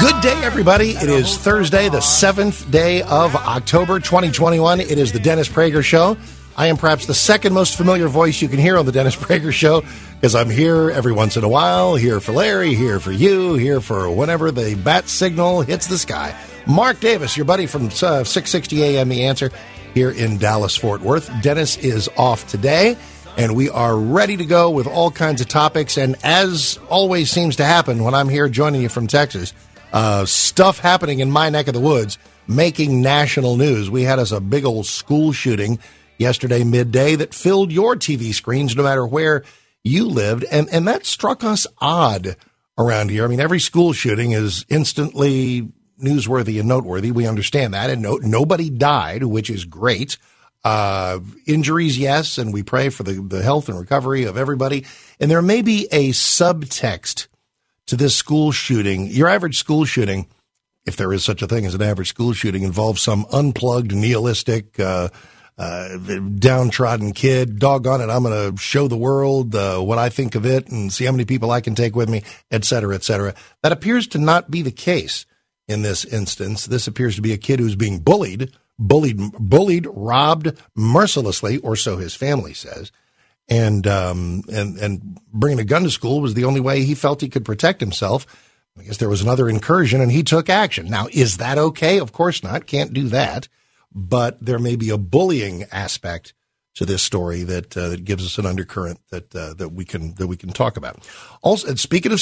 Good day, everybody. It is Thursday, the 7th day of October 2021. It is the Dennis Prager Show. I am perhaps the second most familiar voice you can hear on the Dennis Prager Show because I'm here every once in a while, here for Larry, here for you, here for whenever the bat signal hits the sky. Mark Davis, your buddy from 660 AM, The Answer, here in Dallas-Fort Worth. Dennis is off today, and we are ready to go with all kinds of topics. And as always seems to happen when I'm here joining you from Texas, stuff happening in my neck of the woods, making national news. We had us a big old school shooting yesterday midday that filled your TV screens no matter where you lived. And that struck us odd around here. I mean, every school shooting is instantly newsworthy and noteworthy. We understand that. And nobody died, which is great. Injuries, yes. And we pray for the health and recovery of everybody. And there may be a subtext to this school shooting. Your average school shooting, if there is such a thing as an average school shooting, involves some unplugged, nihilistic, downtrodden kid. Doggone it, I'm going to show the world what I think of it and see how many people I can take with me, et cetera, et cetera. That appears to not be the case in this instance. This appears to be a kid who's being bullied, robbed mercilessly, or so his family says. And bringing a gun to school was the only way he felt he could protect himself. I guess there was another incursion and he took action. Now, is that okay? Of course not. Can't do that. But there may be a bullying aspect to this story that gives us an undercurrent that we can talk about. Also, and speaking of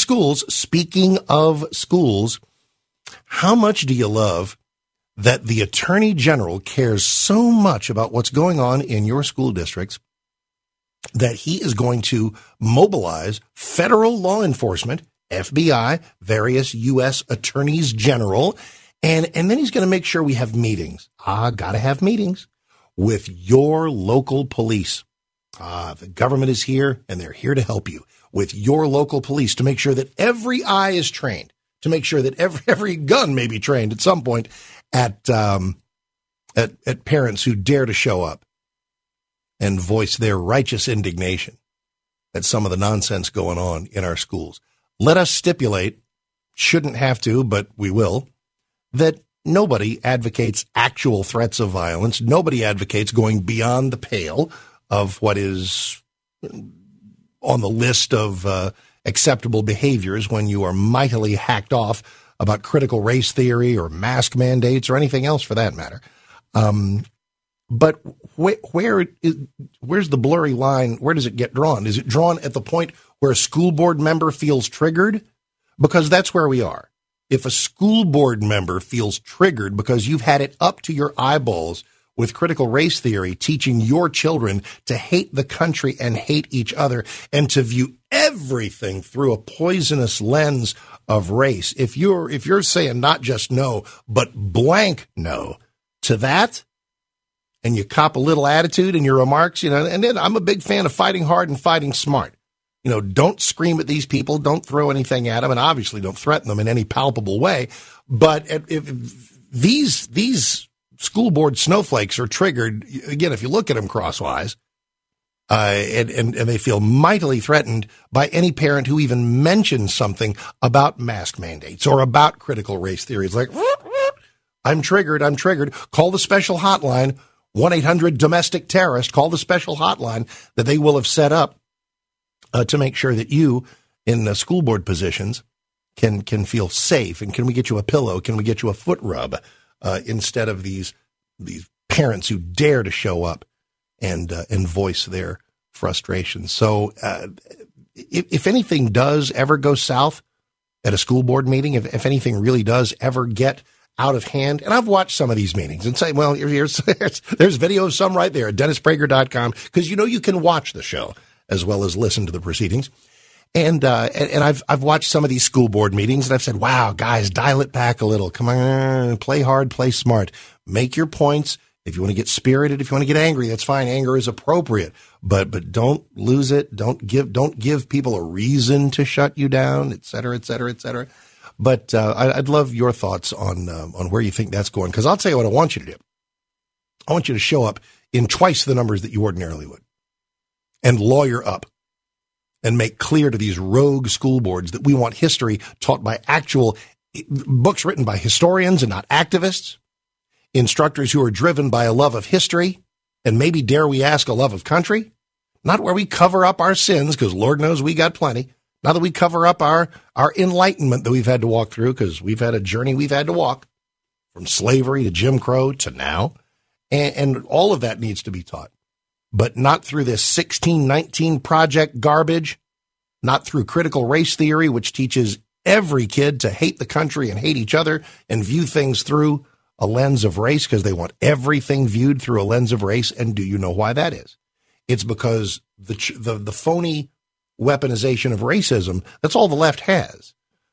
schools, how much do you love that the Attorney General cares so much about what's going on in your school districts that he is going to mobilize federal law enforcement, FBI, various U.S. attorneys general, and then he's going to make sure we have meetings. Got to have meetings with your local police. The government is here, and they're here to help you with your local police to make sure that every eye is trained, to make sure that every gun may be trained at some point at parents who dare to show up and voice their righteous indignation at some of the nonsense going on in our schools. Let us stipulate, shouldn't have to, but we will, that nobody advocates actual threats of violence. Nobody advocates going beyond the pale of what is on the list of acceptable behaviors when you are mightily hacked off about critical race theory or mask mandates or anything else for that matter. But where's the blurry line? Where does it get drawn? Is it drawn at the point where a school board member feels triggered? Because that's where we are. If a school board member feels triggered because you've had it up to your eyeballs with critical race theory, teaching your children to hate the country and hate each other and to view everything through a poisonous lens of race, if you're saying not just no, but blank no to that, and you cop a little attitude in your remarks, and then I'm a big fan of fighting hard and fighting smart. Don't scream at these people, don't throw anything at them, and obviously don't threaten them in any palpable way. But if these school board snowflakes are triggered, again, if you look at them crosswise, and they feel mightily threatened by any parent who even mentions something about mask mandates or about critical race theories, like, I'm triggered, call the special hotline. 1-800-DOMESTIC-TERRORIST, call the special hotline that they will have set up to make sure that you in the school board positions can feel safe. And can we get you a pillow? Can we get you a foot rub instead of these parents who dare to show up and voice their frustration? So if anything does ever go south at a school board meeting, if anything really does ever get out of hand. And I've watched some of these meetings and say, well, there's video of some right there at DennisPrager.com, because, you know, you can watch the show as well as listen to the proceedings. And I've watched some of these school board meetings, and I've said, wow, guys, dial it back a little. Come on, play hard, play smart. Make your points. If you want to get spirited, if you want to get angry, that's fine. Anger is appropriate, but don't lose it. Don't give people a reason to shut you down, et cetera, et cetera, et cetera. But I'd love your thoughts on where you think that's going, because I'll tell you what I want you to do. I want you to show up in twice the numbers that you ordinarily would, and lawyer up, and make clear to these rogue school boards that we want history taught by actual books written by historians and not activists, instructors who are driven by a love of history, and maybe, dare we ask, a love of country, not where we cover up our sins, because Lord knows we got plenty. Now that we cover up our enlightenment that we've had to walk through, because we've had a journey we've had to walk from slavery to Jim Crow to now, and all of that needs to be taught, but not through this 1619 Project garbage, not through critical race theory, which teaches every kid to hate the country and hate each other and view things through a lens of race, because they want everything viewed through a lens of race. And do you know why that is? It's because the phony weaponization of racism, that's all the left has.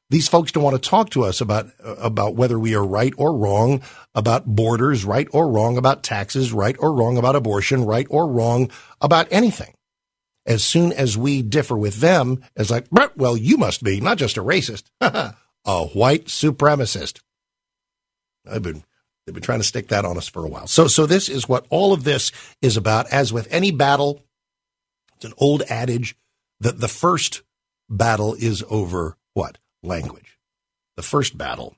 These folks don't want to talk to us about whether we are right or wrong about borders, right or wrong about taxes, right or wrong about abortion, right or wrong about anything. As soon as we differ with them, it's like, well, you must be not just a racist, a white supremacist. They've been trying to stick that on us for a while. So this is what all of this is about. As with any battle, it's an old adage that the first battle is over what? Language. The first battle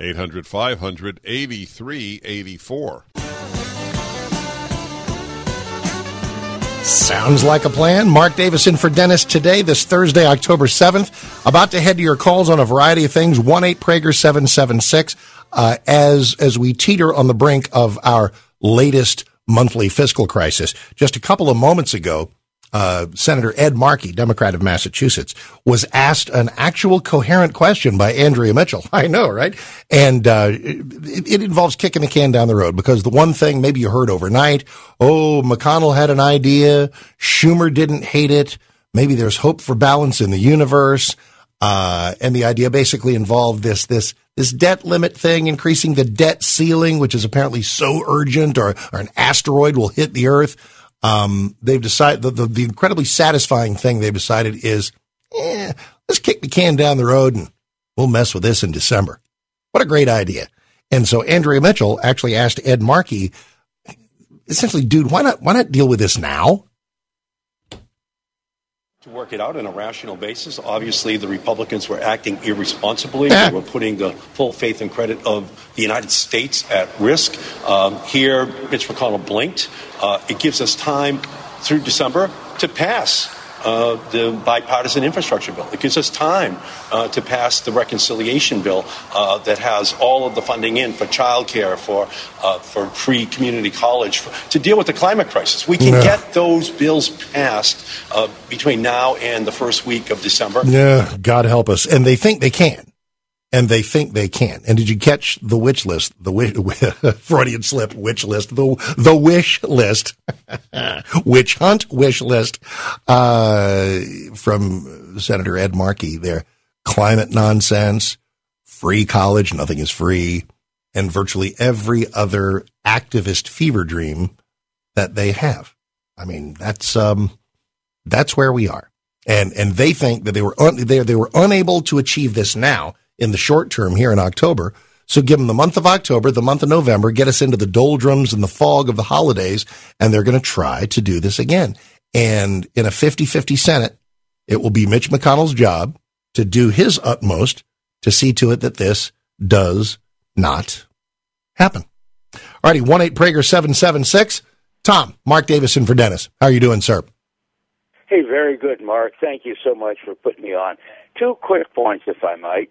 800-500-8384. Sounds like a plan. Mark Davis in for Dennis today, this Thursday, October 7th. About to head to your calls on a variety of things. 1-8-PRAGER-776 as we teeter on the brink of our latest monthly fiscal crisis. Just a couple of moments ago, Senator Ed Markey, Democrat of Massachusetts, was asked an actual coherent question by Andrea Mitchell. I know, right? And it involves kicking the can down the road, because the one thing maybe you heard overnight, oh, McConnell had an idea, Schumer didn't hate it, maybe there's hope for balance in the universe. And the idea basically involved this debt limit thing, increasing the debt ceiling, which is apparently so urgent, or an asteroid will hit the earth. They've decided the incredibly satisfying thing they've decided is, let's kick the can down the road and we'll mess with this in December. What a great idea. And so Andrea Mitchell actually asked Ed Markey, essentially, dude, why not deal with this now? To work it out on a rational basis. Obviously, the Republicans were acting irresponsibly. They were putting the full faith and credit of the United States at risk. Here, Mitch McConnell blinked. It gives us time through December to pass the bipartisan infrastructure bill. It gives us time to pass the reconciliation bill that has all of the funding in for childcare, for free community college, to deal with the climate crisis. We can get those bills passed between now and the first week of December. Yeah, God help us. And they think they can. And they think they can. And did you catch the wish list? The Freudian slip wish list. The wish list. Witch hunt wish list. From Senator Ed Markey there. Climate nonsense. Free college. Nothing is free. And virtually every other activist fever dream that they have. I mean, that's where we are. And they think that they were unable to achieve this now. In the short term here in October. So give them the month of October, the month of November, get us into the doldrums and the fog of the holidays, and they're going to try to do this again. And in a 50-50 Senate, it will be Mitch McConnell's job to do his utmost to see to it that this does not happen. All righty, 1-8-PRAGER-776. Tom, Mark Davison for Dennis. How are you doing, sir? Hey, very good, Mark. Thank you so much for putting me on. Two quick points, if I might.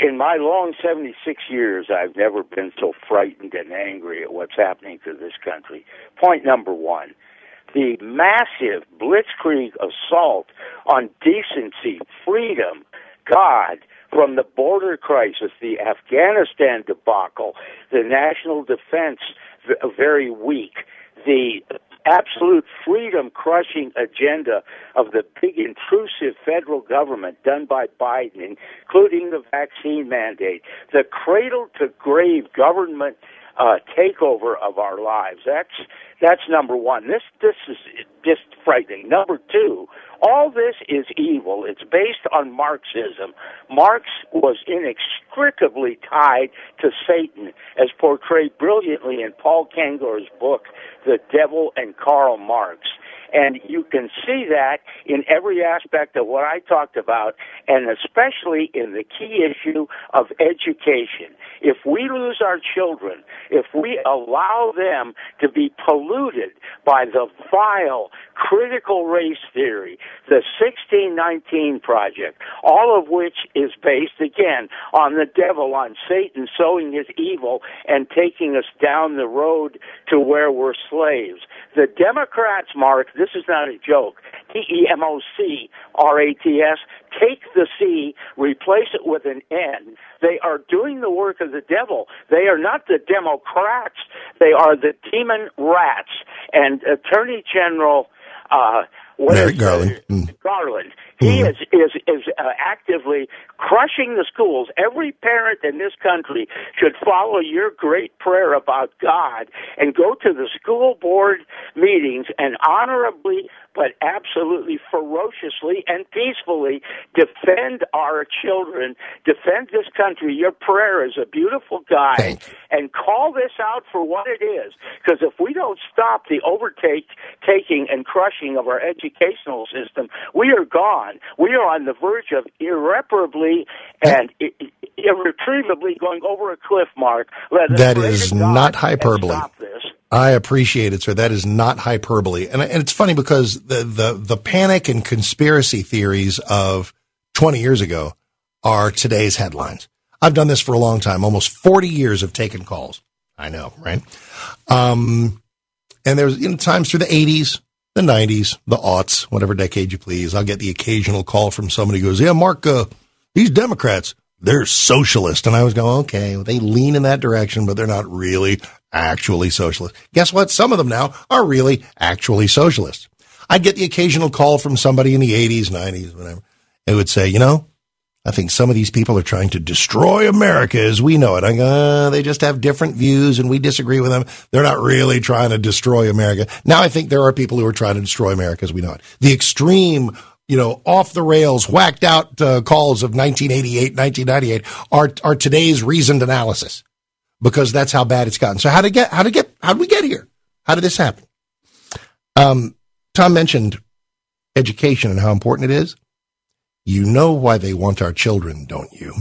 In my long 76 years, I've never been so frightened and angry at what's happening to this country. Point number one, the massive blitzkrieg assault on decency, freedom, God, from the border crisis, the Afghanistan debacle, the national defense very weak, the absolute freedom-crushing agenda of the big intrusive federal government done by Biden, including the vaccine mandate, the cradle-to-grave government takeover of our lives. That's number one. This is just frightening. Number two, all this is evil. It's based on Marxism. Marx was inextricably tied to Satan, as portrayed brilliantly in Paul Kangler's book, The Devil and Karl Marx. And you can see that in every aspect of what I talked about, and especially in the key issue of education. If we lose our children, if we allow them to be polluted by the vile critical race theory, the 1619 Project, all of which is based, again, on the devil, on Satan sowing his evil and taking us down the road to where we're slaves. The Democrats, Mark, this is not a joke, DEMOCRATS, take the C, replace it with an N. They are doing the work of the devil. They are not the Democrats. They are the demon rats. And Attorney General Merrick Garland. He is actively crushing the schools. Every parent in this country should follow your great prayer about God and go to the school board meetings and honorably but absolutely ferociously and peacefully defend our children, defend this country. Your prayer is a beautiful guide, and call this out for what it is, because if we don't stop the overtaking and crushing of our educational system, we are gone. We are on the verge of irreparably and irretrievably going over a cliff, Mark. That is not hyperbole. I appreciate it, sir. That is not hyperbole. And it's funny because the panic and conspiracy theories of 20 years ago are today's headlines. I've done this for a long time. Almost 40 years of taking calls. I know, right? And there was times through the 80s, the 90s, the aughts, whatever decade you please. I'll get the occasional call from somebody who goes, yeah, Mark, these Democrats, they're socialist. And I was going, okay, well, they lean in that direction, but they're not really actually socialist. Guess what? Some of them now are really actually socialists. I'd get the occasional call from somebody in the 80s, 90s, whatever. It would say, I think some of these people are trying to destroy America as we know it. I go, they just have different views and we disagree with them. They're not really trying to destroy America. Now I think there are people who are trying to destroy America as we know it. The extreme, off the rails, whacked out calls of 1988, 1998 are today's reasoned analysis because that's how bad it's gotten. So how did we get here? How did this happen? Tom mentioned education and how important it is. You know why they want our children, don't you?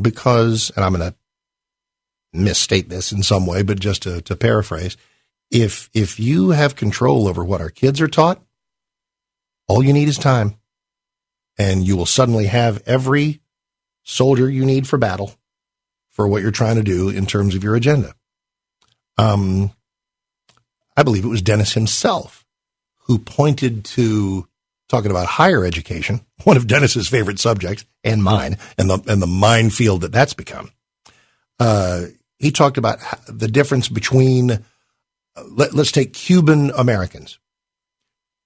Because, and I'm going to misstate this in some way, but just to paraphrase, if you have control over what our kids are taught, all you need is time, and you will suddenly have every soldier you need for battle for what you're trying to do in terms of your agenda. I believe it was Dennis himself who pointed to talking about higher education, one of Dennis's favorite subjects and mine, and the minefield that's become. He talked about the difference between, let's take Cuban Americans.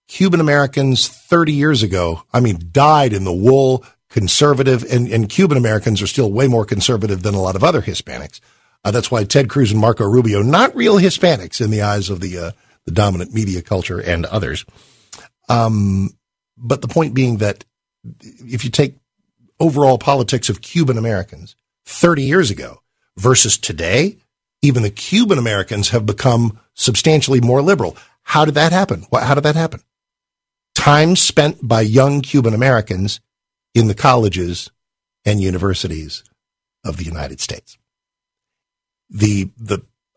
Cuban Americans 30 years ago, dyed in the wool, conservative, and Cuban Americans are still way more conservative than a lot of other Hispanics. That's why Ted Cruz and Marco Rubio, not real Hispanics in the eyes of the dominant media culture and others. But the point being that if you take overall politics of Cuban Americans 30 years ago versus today, even the Cuban Americans have become substantially more liberal. How did that happen? How did that happen? Time spent by young Cuban Americans in the colleges and universities of the United States. The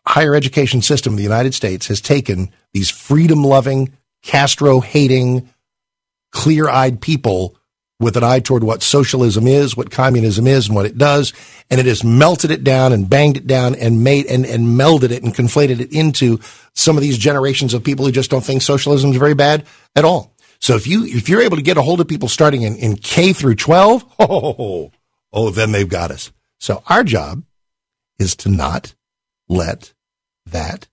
higher education system of the United States has taken these freedom-loving, Castro-hating, clear-eyed people with an eye toward what socialism is, what communism is, and what it does, and it has melted it down and banged it down and made and melded it and conflated it into some of these generations of people who just don't think socialism is very bad at all. So if you're able to get a hold of people starting in K through 12, then they've got us. So our job is to not let that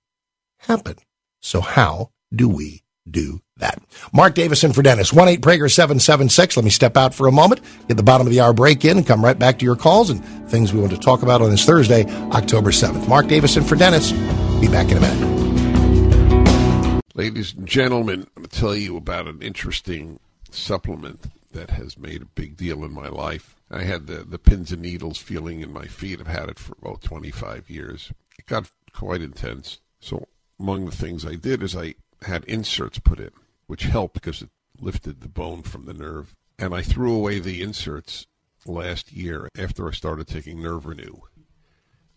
happen. So how do we do that? Mark Davis in for Dennis. 1-8-PRAGER-776. Let me step out for a moment, get the bottom of the hour break in, and come right back to your calls and things we want to talk about on this Thursday, October 7th. Mark Davis in for Dennis. Be back in a minute. Ladies and gentlemen, I'm going to tell you about an interesting supplement that has made a big deal in my life. I had the pins and needles feeling in my feet. I've had it for about 25 years. It got quite intense. So among the things I did is I had inserts put in, which helped because it lifted the bone from the nerve. And I threw away the inserts last year after I started taking Nerve Renew.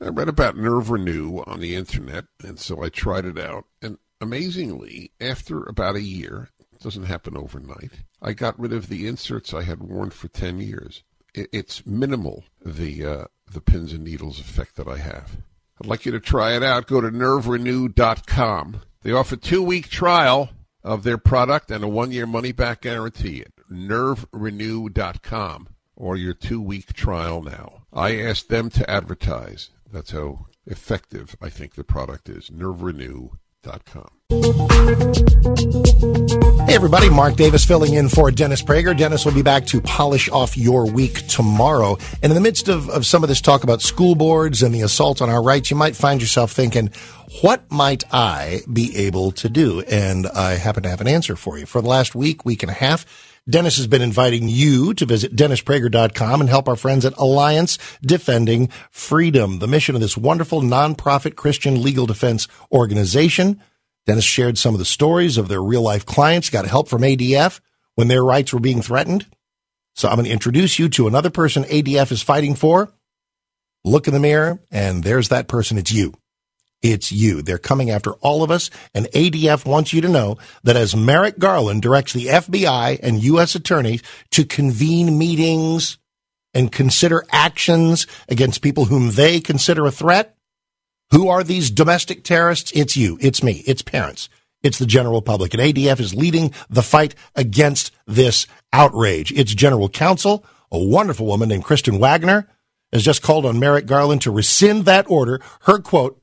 I read about Nerve Renew on the internet, and so I tried it out. And amazingly, after about a year, it doesn't happen overnight, I got rid of the inserts I had worn for 10 years. It's minimal, the pins and needles effect that I have. I'd like you to try it out. Go to NerveRenew.com. They offer a 2-week trial of their product and a 1-year money-back guarantee at NerveRenew.com or your 2-week trial now. I asked them to advertise. That's how effective I think the product is. NerveRenew.com. Hey everybody, Mark Davis filling in for Dennis Prager. Dennis will be back to polish off your week tomorrow. And in the midst of some of this talk about school boards and the assault on our rights, you might find yourself thinking, what might I be able to do? And I happen to have an answer for you. For the last week and a half, Dennis has been inviting you to visit DennisPrager.com and help our friends at Alliance Defending Freedom, the mission of this wonderful nonprofit Christian legal defense organization. Dennis shared some of the stories of their real-life clients, got help from ADF when their rights were being threatened. So I'm going to introduce you to another person ADF is fighting for. Look in the mirror, and there's that person. It's you. It's you. They're coming after all of us, and ADF wants you to know that as Merrick Garland directs the FBI and U.S. attorneys to convene meetings and consider actions against people whom they consider a threat, who are these domestic terrorists? It's you. It's me. It's parents. It's the general public. And ADF is leading the fight against this outrage. Its general counsel, a wonderful woman named Kristen Wagner, has just called on Merrick Garland to rescind that order. Her quote,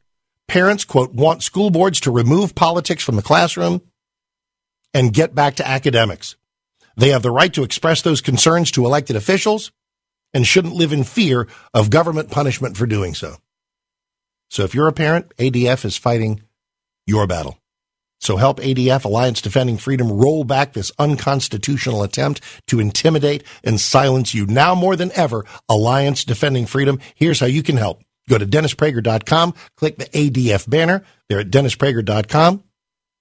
parents, quote, want school boards to remove politics from the classroom and get back to academics. They have the right to express those concerns to elected officials and shouldn't live in fear of government punishment for doing so. So if you're a parent, ADF is fighting your battle. So help ADF, Alliance Defending Freedom, roll back this unconstitutional attempt to intimidate and silence you. Now more than ever, Alliance Defending Freedom. Here's how you can help. Go to DennisPrager.com, click the ADF banner. They're at DennisPrager.com.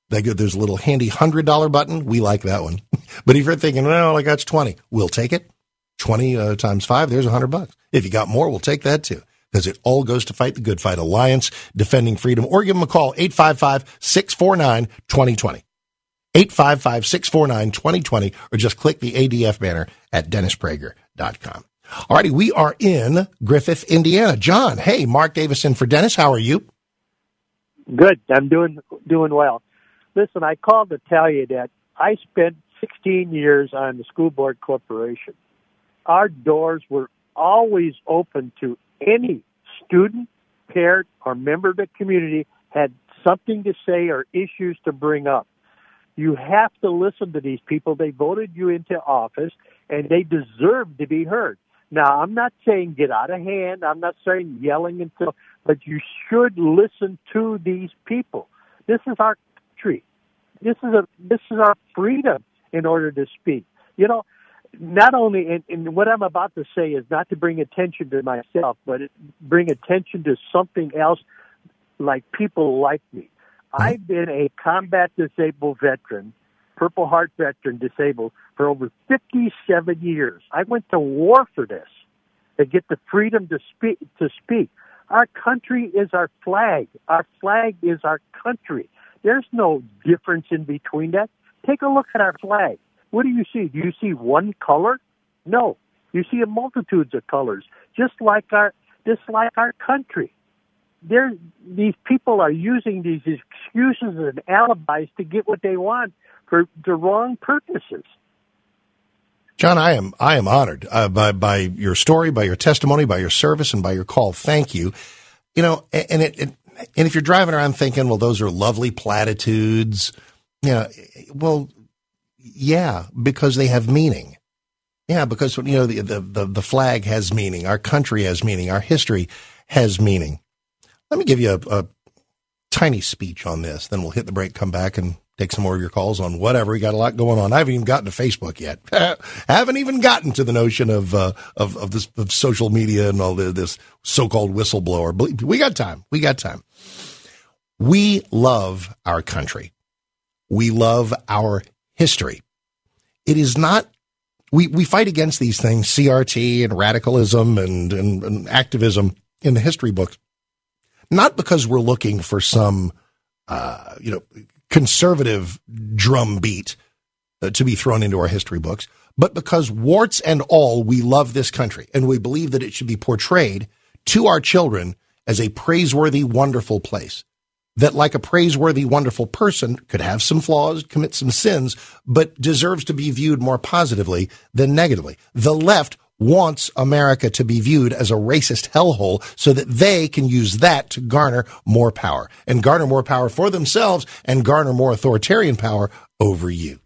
There's a little handy $100 button. We like that one. But if you're thinking, well, all I got's 20, we'll take it. 20 times 5, there's $100. If you got more, we'll take that too. Because it all goes to fight the good fight. Alliance Defending Freedom. Or give them a call, 855-649-2020. 855-649-2020. Or just click the ADF banner at DennisPrager.com. All righty, we are in Griffith, Indiana. John, hey, Mark Davis in for Dennis. How are you? Good. I'm doing well. Listen, I called to tell you that I spent 16 years on the school board corporation. Our doors were always open to any student, parent, or member of the community had something to say or issues to bring up. You have to listen to these people. They voted you into office, and they deserve to be heard. Now, I'm not saying get out of hand. I'm not saying yelling and so, but you should listen to these people. This is our country. This is our freedom in order to speak. You know, not only, and what I'm about to say is not to bring attention to myself, but bring attention to something else, like people like me. I've been a combat disabled veteran, Purple Heart veteran disabled, for over 57 years. I went to war for this, to get the freedom to speak. Our country is our flag. Our flag is our country. There's no difference in between that. Take a look at our flag. What do you see? Do you see one color? No, you see multitudes of colors, just like our country. These people are using these excuses and alibis to get what they want for the wrong purposes. John, I am honored by your story, by your testimony, by your service, and by your call. Thank you. You know, and if you're driving around thinking, well, those are lovely platitudes, you know, well, yeah, because they have meaning. Yeah, because, you know, the flag has meaning, our country has meaning, our history has meaning. Let me give you a tiny speech on this, then we'll hit the break, come back, and take some more of your calls on whatever. We got a lot going on. I haven't even gotten to Facebook yet. I haven't even gotten to the notion of social media and all this so-called whistleblower. We got time. We got time. We love our country. We love our history. It is not. We fight against these things, CRT and radicalism and activism in the history books. Not because we're looking for some, conservative drumbeat to be thrown into our history books, but because warts and all, we love this country, and we believe that it should be portrayed to our children as a praiseworthy, wonderful place. That, like a praiseworthy, wonderful person, could have some flaws, commit some sins, but deserves to be viewed more positively than negatively. The left wants America to be viewed as a racist hellhole so that they can use that to garner more power, and garner more power for themselves, and garner more authoritarian power over you.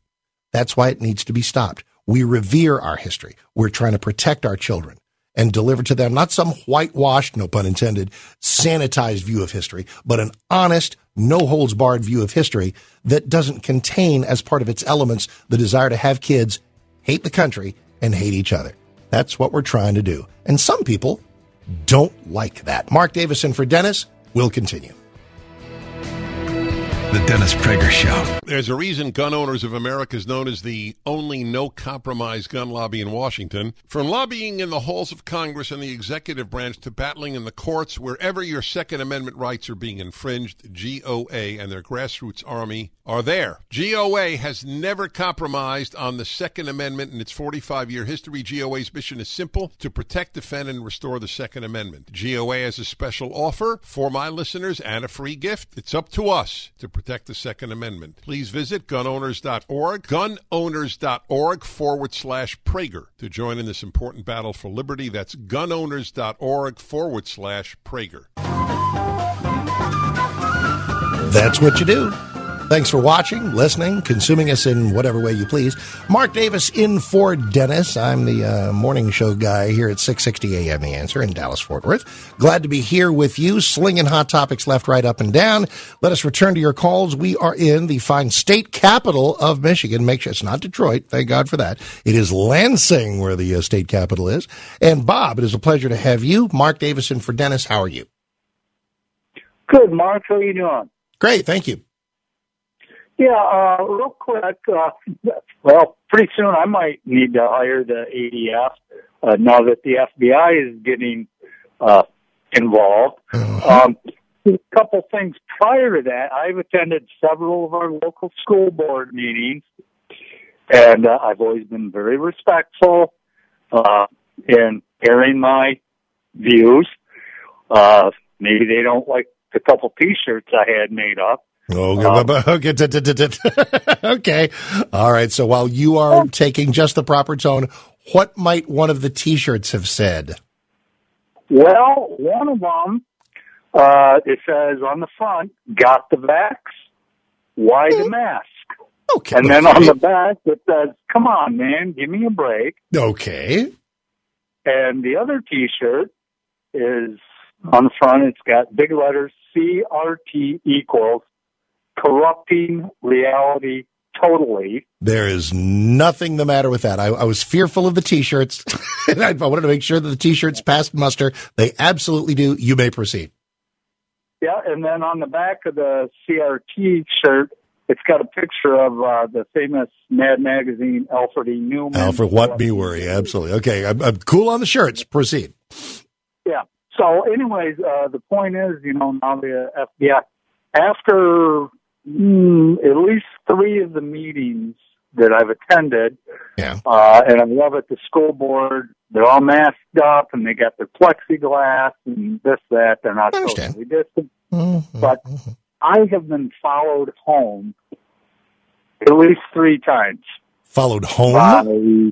That's why it needs to be stopped. We revere our history. We're trying to protect our children and deliver to them not some whitewashed, no pun intended, sanitized view of history, but an honest, no-holds-barred view of history that doesn't contain as part of its elements the desire to have kids hate the country and hate each other. That's what we're trying to do. And some people don't like that. Mark Davis in for Dennis. We'll continue. The Dennis Prager Show. There's a reason Gun Owners of America is known as the only no-compromise gun lobby in Washington. From lobbying in the halls of Congress and the executive branch to battling in the courts, wherever your Second Amendment rights are being infringed, GOA and their grassroots army are there. GOA has never compromised on the Second Amendment in its 45-year history. GOA's mission is simple: to protect, defend, and restore the Second Amendment. GOA has a special offer for my listeners and a free gift. It's up to us to protect the Second Amendment. Please visit gunowners.org, gunowners.org/Prager to join in this important battle for liberty. That's gunowners.org/Prager. That's what you do. Thanks for watching, listening, consuming us in whatever way you please. Mark Davis in for Dennis. I'm the morning show guy here at 660 a.m. The Answer in Dallas-Fort Worth. Glad to be here with you, slinging hot topics left, right, up, and down. Let us return to your calls. We are in the fine state capital of Michigan. Make sure it's not Detroit. Thank God for that. It is Lansing where the state capital is. And Bob, it is a pleasure to have you. Mark Davis in for Dennis. How are you? Good, Mark. How are you doing? Great. Thank you. Yeah, real quick, pretty soon I might need to hire the ADF now that the FBI is getting involved. A couple things prior to that, I've attended several of our local school board meetings, and I've always been very respectful in airing my views. Maybe they don't like the couple T-shirts I had made up. Okay. All right. So while you are taking just the proper tone, what might one of the T-shirts have said? Well, one of them, it says on the front, "Got the vax? Why the mask?" Okay. And then on the back, it says, "Come on, man, give me a break." Okay. And the other T-shirt is on the front. It's got big letters, CRT equals corrupting reality totally. There is nothing the matter with that. I was fearful of the T-shirts, and I wanted to make sure that the T-shirts passed muster. They absolutely do. You may proceed. Yeah, and then on the back of the CRT shirt, it's got a picture of the famous Mad Magazine, Alfred E. Newman. Alfred, what be worry? Absolutely. Okay, I'm cool on the shirts. Proceed. Yeah. So anyways, the point is, you know, now the FBI, after at least three of the meetings that I've attended, Yeah. And I love it. The school board, they're all masked up and they got their plexiglass and this, that. They're not socially distant. Mm-hmm. But I have been followed home at least 3 times. Followed home?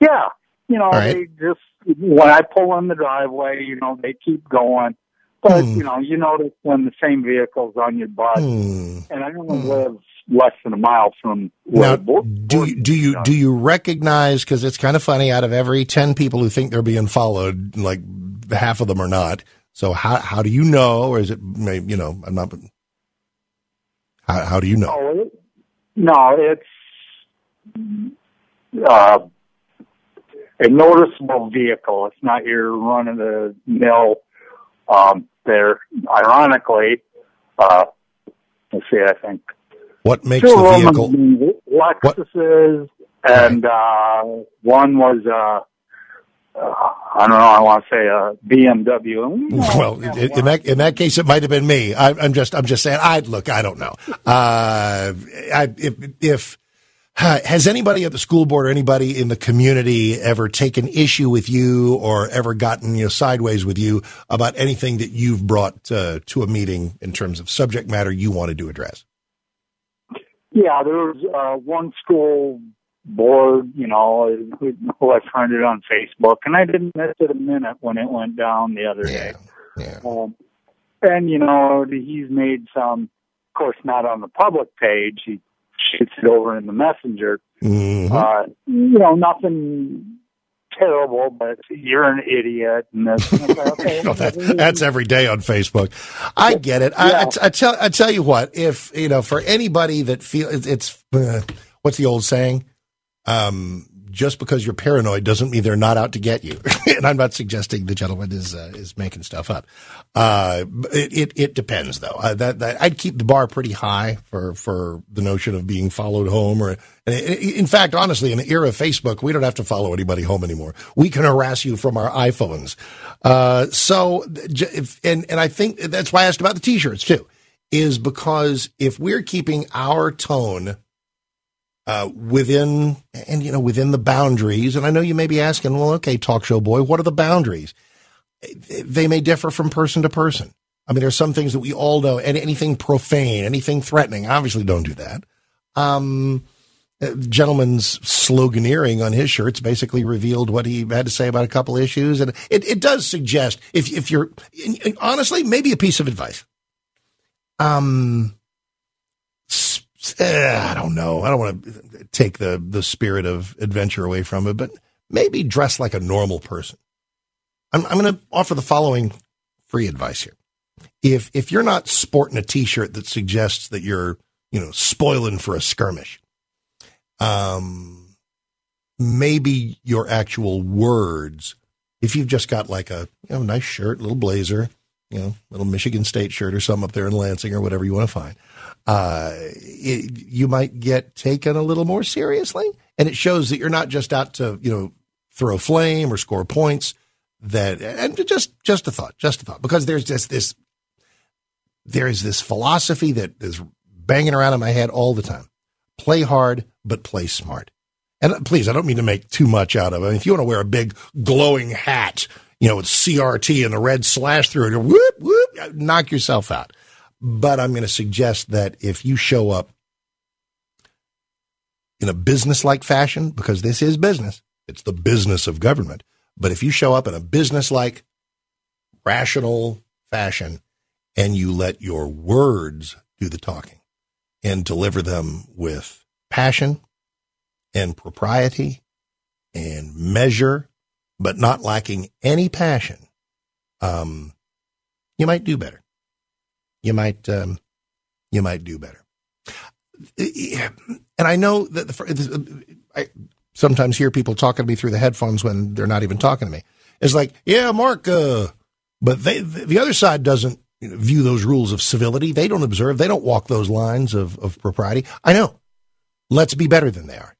Yeah. You know, they just, when I pull in the driveway, you know, they keep going. But, you notice when the same vehicle's on your butt. And I only live less than a mile from where do you recognize, because it's kind of funny, out of every 10 people who think they're being followed, like half of them are not. So how do you know? Or is it, you know, I'm not, how do you know? No, it's a noticeable vehicle. It's not your run-of-the-mill. They're, ironically, let's see, I think. What makes the vehicle? Lexuses, and one was, I don't know, I want to say a BMW. Well, in that case, it might have been me. I'm just saying, I don't know. Has anybody at the school board or anybody in the community ever taken issue with you or ever gotten sideways with you about anything that you've brought to a meeting in terms of subject matter you wanted to address? Yeah, there was one school board, you know, who I found it on Facebook, and I didn't miss it a minute when it went down the other day. Yeah. And, you know, he's made some, of course, not on the public page. He shoots it over in the messenger. Mm-hmm. You know, nothing terrible, but you're an idiot. And that's, okay, you know, that's every day on Facebook. I get it. I tell you what, if, you know, for anybody that feels it's, what's the old saying? Just because you're paranoid doesn't mean they're not out to get you. And I'm not suggesting the gentleman is making stuff up. It depends, though. I'd keep the bar pretty high for the notion of being followed home. Or, in fact, honestly, in the era of Facebook, we don't have to follow anybody home anymore. We can harass you from our iPhones. So I think that's why I asked about the T-shirts too, is because if we're keeping our tone within the boundaries, and I know you may be asking, well, okay, talk show boy, what are the boundaries? They may differ from person to person. I mean, there's some things that we all know, and anything profane, anything threatening, obviously don't do that. Gentleman's sloganeering on his shirts basically revealed what he had to say about a couple issues, and it does suggest, if you're honestly, maybe a piece of advice. I don't know. I don't want to take the spirit of adventure away from it, but maybe dress like a normal person. I'm going to offer the following free advice here. If you're not sporting a T-shirt that suggests that you're, you know, spoiling for a skirmish, maybe your actual words, if you've just got like a, you know, nice shirt, little blazer, you know, little Michigan State shirt or something up there in Lansing or whatever you want to find, you might get taken a little more seriously, and it shows that you're not just out to, you know, throw flame or score points. That, and just a thought, because there's just this philosophy that is banging around in my head all the time: play hard but play smart. And please, I don't mean to make too much out of it. I mean, if you want to wear a big glowing hat, you know, with CRT and the red slash through it, whoop whoop, knock yourself out. But I'm going to suggest that if you show up in a business-like fashion, because this is business, it's the business of government, but if you show up in a business-like, rational fashion, and you let your words do the talking and deliver them with passion and propriety and measure, but not lacking any passion, you might do better. You might do better. And I know that I sometimes hear people talking to me through the headphones when they're not even talking to me. It's like, yeah, Mark, but the other side doesn't view those rules of civility. They don't observe. They don't walk those lines of propriety. I know. Let's be better than they are.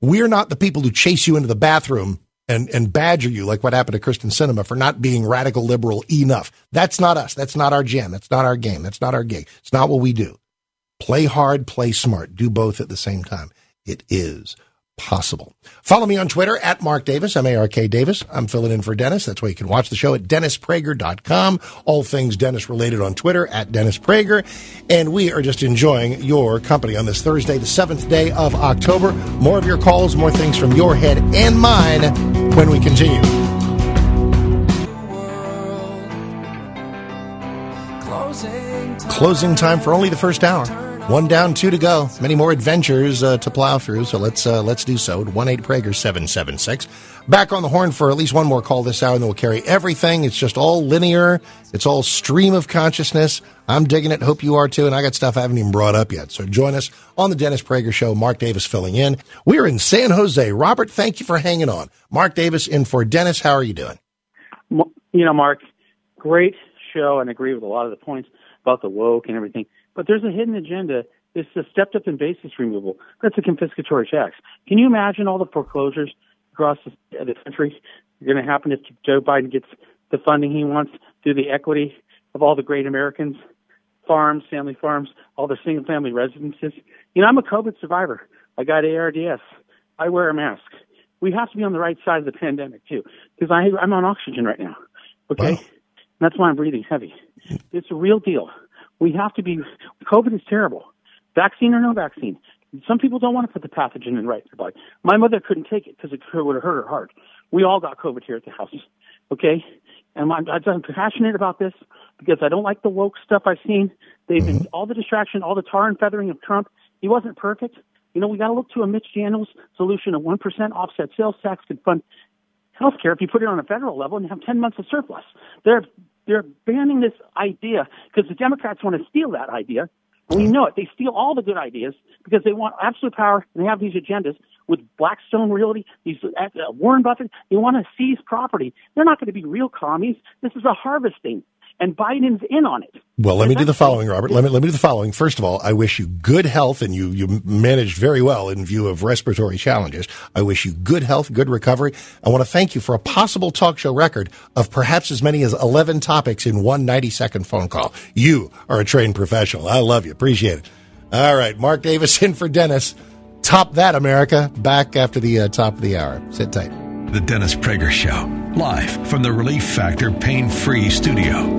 We're not the people who chase you into the bathroom and badger you like what happened to Kristen Sinema for not being radical liberal enough. That's not us. That's not our jam. That's not our game. That's not our gig. It's not what we do. Play hard, play smart. Do both at the same time. It is possible. Follow me on Twitter at Mark Davis, M-A-R-K Davis. I'm filling in for Dennis. That's why you can watch the show at DennisPrager.com. All things Dennis related on Twitter at Dennis Prager. And we are just enjoying your company on this Thursday, the 7th day of October. More of your calls, more things from your head and mine when we continue. Closing time for only the first hour. One down, two to go. Many more adventures to plow through, so let's do so. 1-8-PRAGER-776. Back on the horn for at least one more call this hour, and then we'll carry everything. It's just all linear. It's all stream of consciousness. I'm digging it. Hope you are, too. And I got stuff I haven't even brought up yet. So join us on the Dennis Prager Show. Mark Davis filling in. We're in San Jose. Robert, thank you for hanging on. Mark Davis in for Dennis. How are you doing? You know, Mark, great show, and agree with a lot of the points about the woke and everything. But there's a hidden agenda. It's the stepped-up in basis removal. That's a confiscatory tax. Can you imagine all the foreclosures across the country are going to happen if Joe Biden gets the funding he wants through the equity of all the great Americans, farms, family farms, all the single-family residences? You know, I'm a COVID survivor. I got ARDS. I wear a mask. We have to be on the right side of the pandemic, too, because I'm on oxygen right now, okay? Wow. That's why I'm breathing heavy. It's a real deal. We have to be – COVID is terrible. Vaccine or no vaccine. Some people don't want to put the pathogen in right in their body. My mother couldn't take it because it would have hurt her heart. We all got COVID here at the house, okay? And I'm passionate about this because I don't like the woke stuff I've seen. They've been all the distraction, all the tar and feathering of Trump. He wasn't perfect. You know, we got to look to a Mitch Daniels solution of 1% offset sales tax could fund health care if you put it on a federal level and have 10 months of surplus. They're banning this idea because the Democrats want to steal that idea. And we know it. They steal all the good ideas because they want absolute power, and they have these agendas with Blackstone Realty, these Warren Buffett. They want to seize property. They're not going to be real commies. This is a harvesting, and Biden's in on it. Well, let me do the following, Robert. Let me do the following. First of all, I wish you good health, and you managed very well in view of respiratory challenges. I wish you good health, good recovery. I want to thank you for a possible talk show record of perhaps as many as 11 topics in one 90-second phone call. You are a trained professional. I love you. Appreciate it. All right, Mark Davis in for Dennis. Top that, America. Back after the top of the hour. Sit tight. The Dennis Prager Show, live from the Relief Factor Pain-Free Studio.